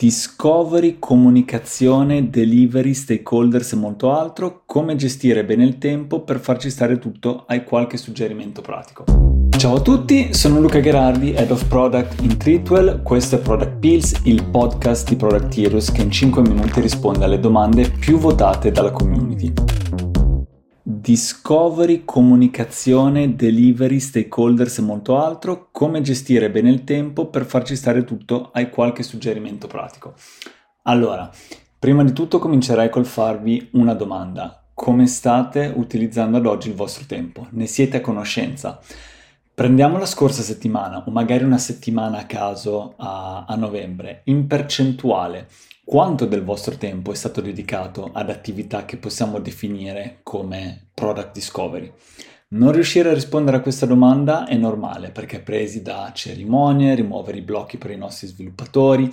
discovery, comunicazione, delivery, stakeholders e molto altro, come gestire bene il tempo per farci stare tutto. Hai qualche suggerimento pratico? Ciao a tutti, sono Luca Gherardi, Head of Product in Treatwell, questo è Product Pills, il podcast di Product Heroes che in 5 minuti risponde alle domande più votate dalla community. Discovery, comunicazione, delivery, stakeholders e molto altro, come gestire bene il tempo per farci stare tutto, hai qualche suggerimento pratico? Allora, prima di tutto comincerei col farvi una domanda. Come state utilizzando ad oggi il vostro tempo? Ne siete a conoscenza? Prendiamo la scorsa settimana o magari una settimana a caso a novembre, in percentuale. Quanto del vostro tempo è stato dedicato ad attività che possiamo definire come product discovery? Non riuscire a rispondere a questa domanda è normale, perché presi da cerimonie, rimuovere i blocchi per i nostri sviluppatori,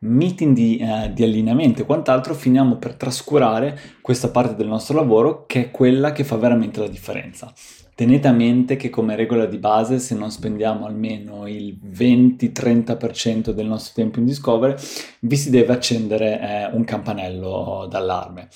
meeting di allineamento e quant'altro, finiamo per trascurare questa parte del nostro lavoro che è quella che fa veramente la differenza. Tenete a mente che come regola di base, se non spendiamo almeno il 20-30% del nostro tempo in discovery, vi si deve accendere un campanello d'allarme.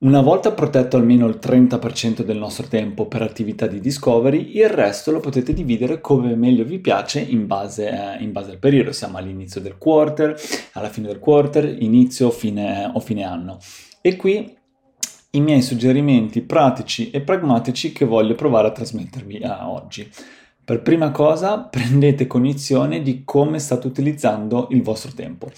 Una volta protetto almeno il 30% del nostro tempo per attività di discovery, il resto lo potete dividere come meglio vi piace in base al periodo. Siamo all'inizio del quarter, alla fine del quarter, inizio o fine anno. E qui i miei suggerimenti pratici e pragmatici che voglio provare a trasmettervi oggi. Per prima cosa, prendete cognizione di come state utilizzando il vostro tempo.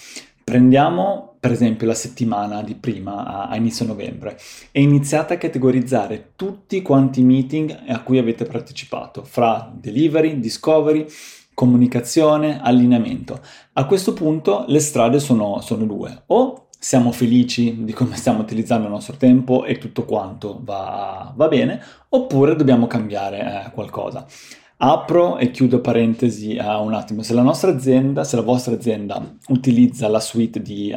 Prendiamo per esempio la settimana di prima a inizio novembre e iniziate a categorizzare tutti quanti i meeting a cui avete partecipato, fra delivery, discovery, comunicazione, allineamento. A questo punto le strade sono due: o siamo felici di come stiamo utilizzando il nostro tempo e tutto quanto va bene, oppure dobbiamo cambiare qualcosa. Apro e chiudo parentesi un attimo. Se la vostra azienda utilizza la suite di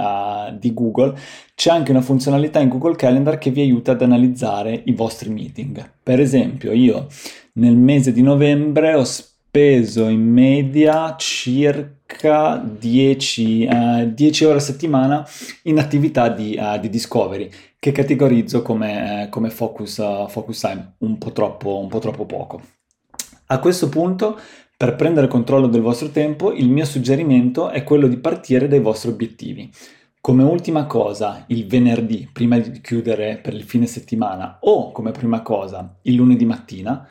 Google, c'è anche una funzionalità in Google Calendar che vi aiuta ad analizzare i vostri meeting. Per esempio, io nel mese di novembre ho speso in media circa 10 ore a settimana in attività di discovery, che categorizzo come focus time, un po' troppo poco. A questo punto, per prendere controllo del vostro tempo, il mio suggerimento è quello di partire dai vostri obiettivi. Come ultima cosa, il venerdì, prima di chiudere per il fine settimana, o come prima cosa, il lunedì mattina,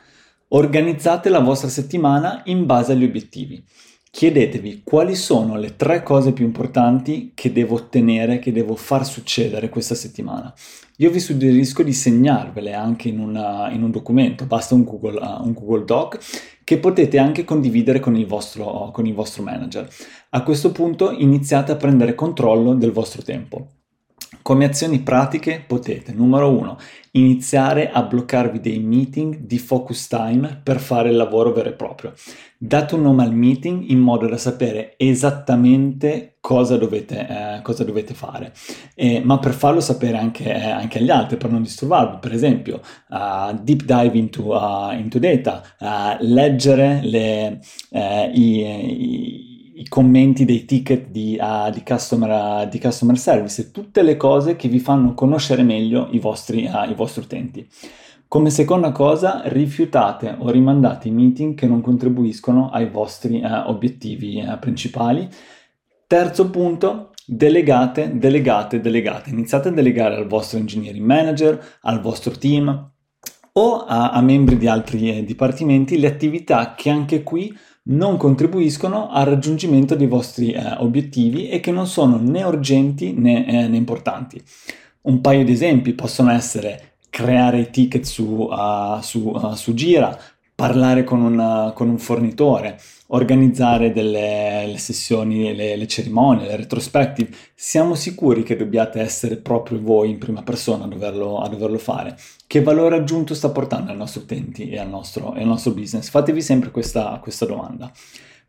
organizzate la vostra settimana in base agli obiettivi. Chiedetevi quali sono le 3 cose più importanti che devo ottenere, che devo far succedere questa settimana. Io vi suggerisco di segnarvele anche in un documento, basta un Google Doc, che potete anche condividere con il vostro manager. A questo punto iniziate a prendere controllo del vostro tempo. Come azioni pratiche potete, numero 1, iniziare a bloccarvi dei meeting di focus time per fare il lavoro vero e proprio. Date un nome al meeting in modo da sapere esattamente cosa dovete fare, ma per farlo sapere anche agli altri, per non disturbarvi. Per esempio, deep dive into data, leggere i commenti dei ticket di customer service e tutte le cose che vi fanno conoscere meglio i vostri utenti. Come seconda cosa, rifiutate o rimandate i meeting che non contribuiscono ai vostri obiettivi principali. Terzo punto, delegate. Iniziate a delegare al vostro engineering manager, al vostro team o a membri di altri dipartimenti le attività che anche qui non contribuiscono al raggiungimento dei vostri obiettivi e che non sono né urgenti né importanti. Un paio di esempi possono essere creare i ticket su Jira, parlare con un fornitore, organizzare delle sessioni, le cerimonie, le retrospective. Siamo sicuri che dobbiate essere proprio voi in prima persona a doverlo fare? Che valore aggiunto sta portando ai nostri utenti e al nostro business? Fatevi sempre questa domanda.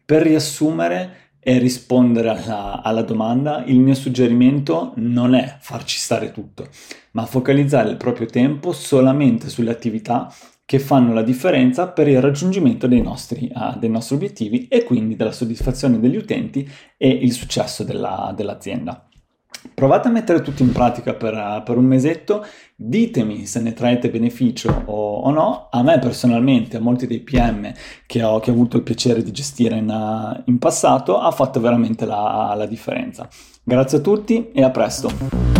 Per riassumere e rispondere alla domanda, il mio suggerimento non è farci stare tutto, ma focalizzare il proprio tempo solamente sulle attività che fanno la differenza per il raggiungimento dei nostri obiettivi e quindi della soddisfazione degli utenti e il successo dell'azienda. Provate a mettere tutto in pratica per un mesetto, ditemi se ne traete beneficio o no. A me personalmente, a molti dei PM che ho avuto il piacere di gestire in passato, ha fatto veramente la differenza. Grazie a tutti e a presto!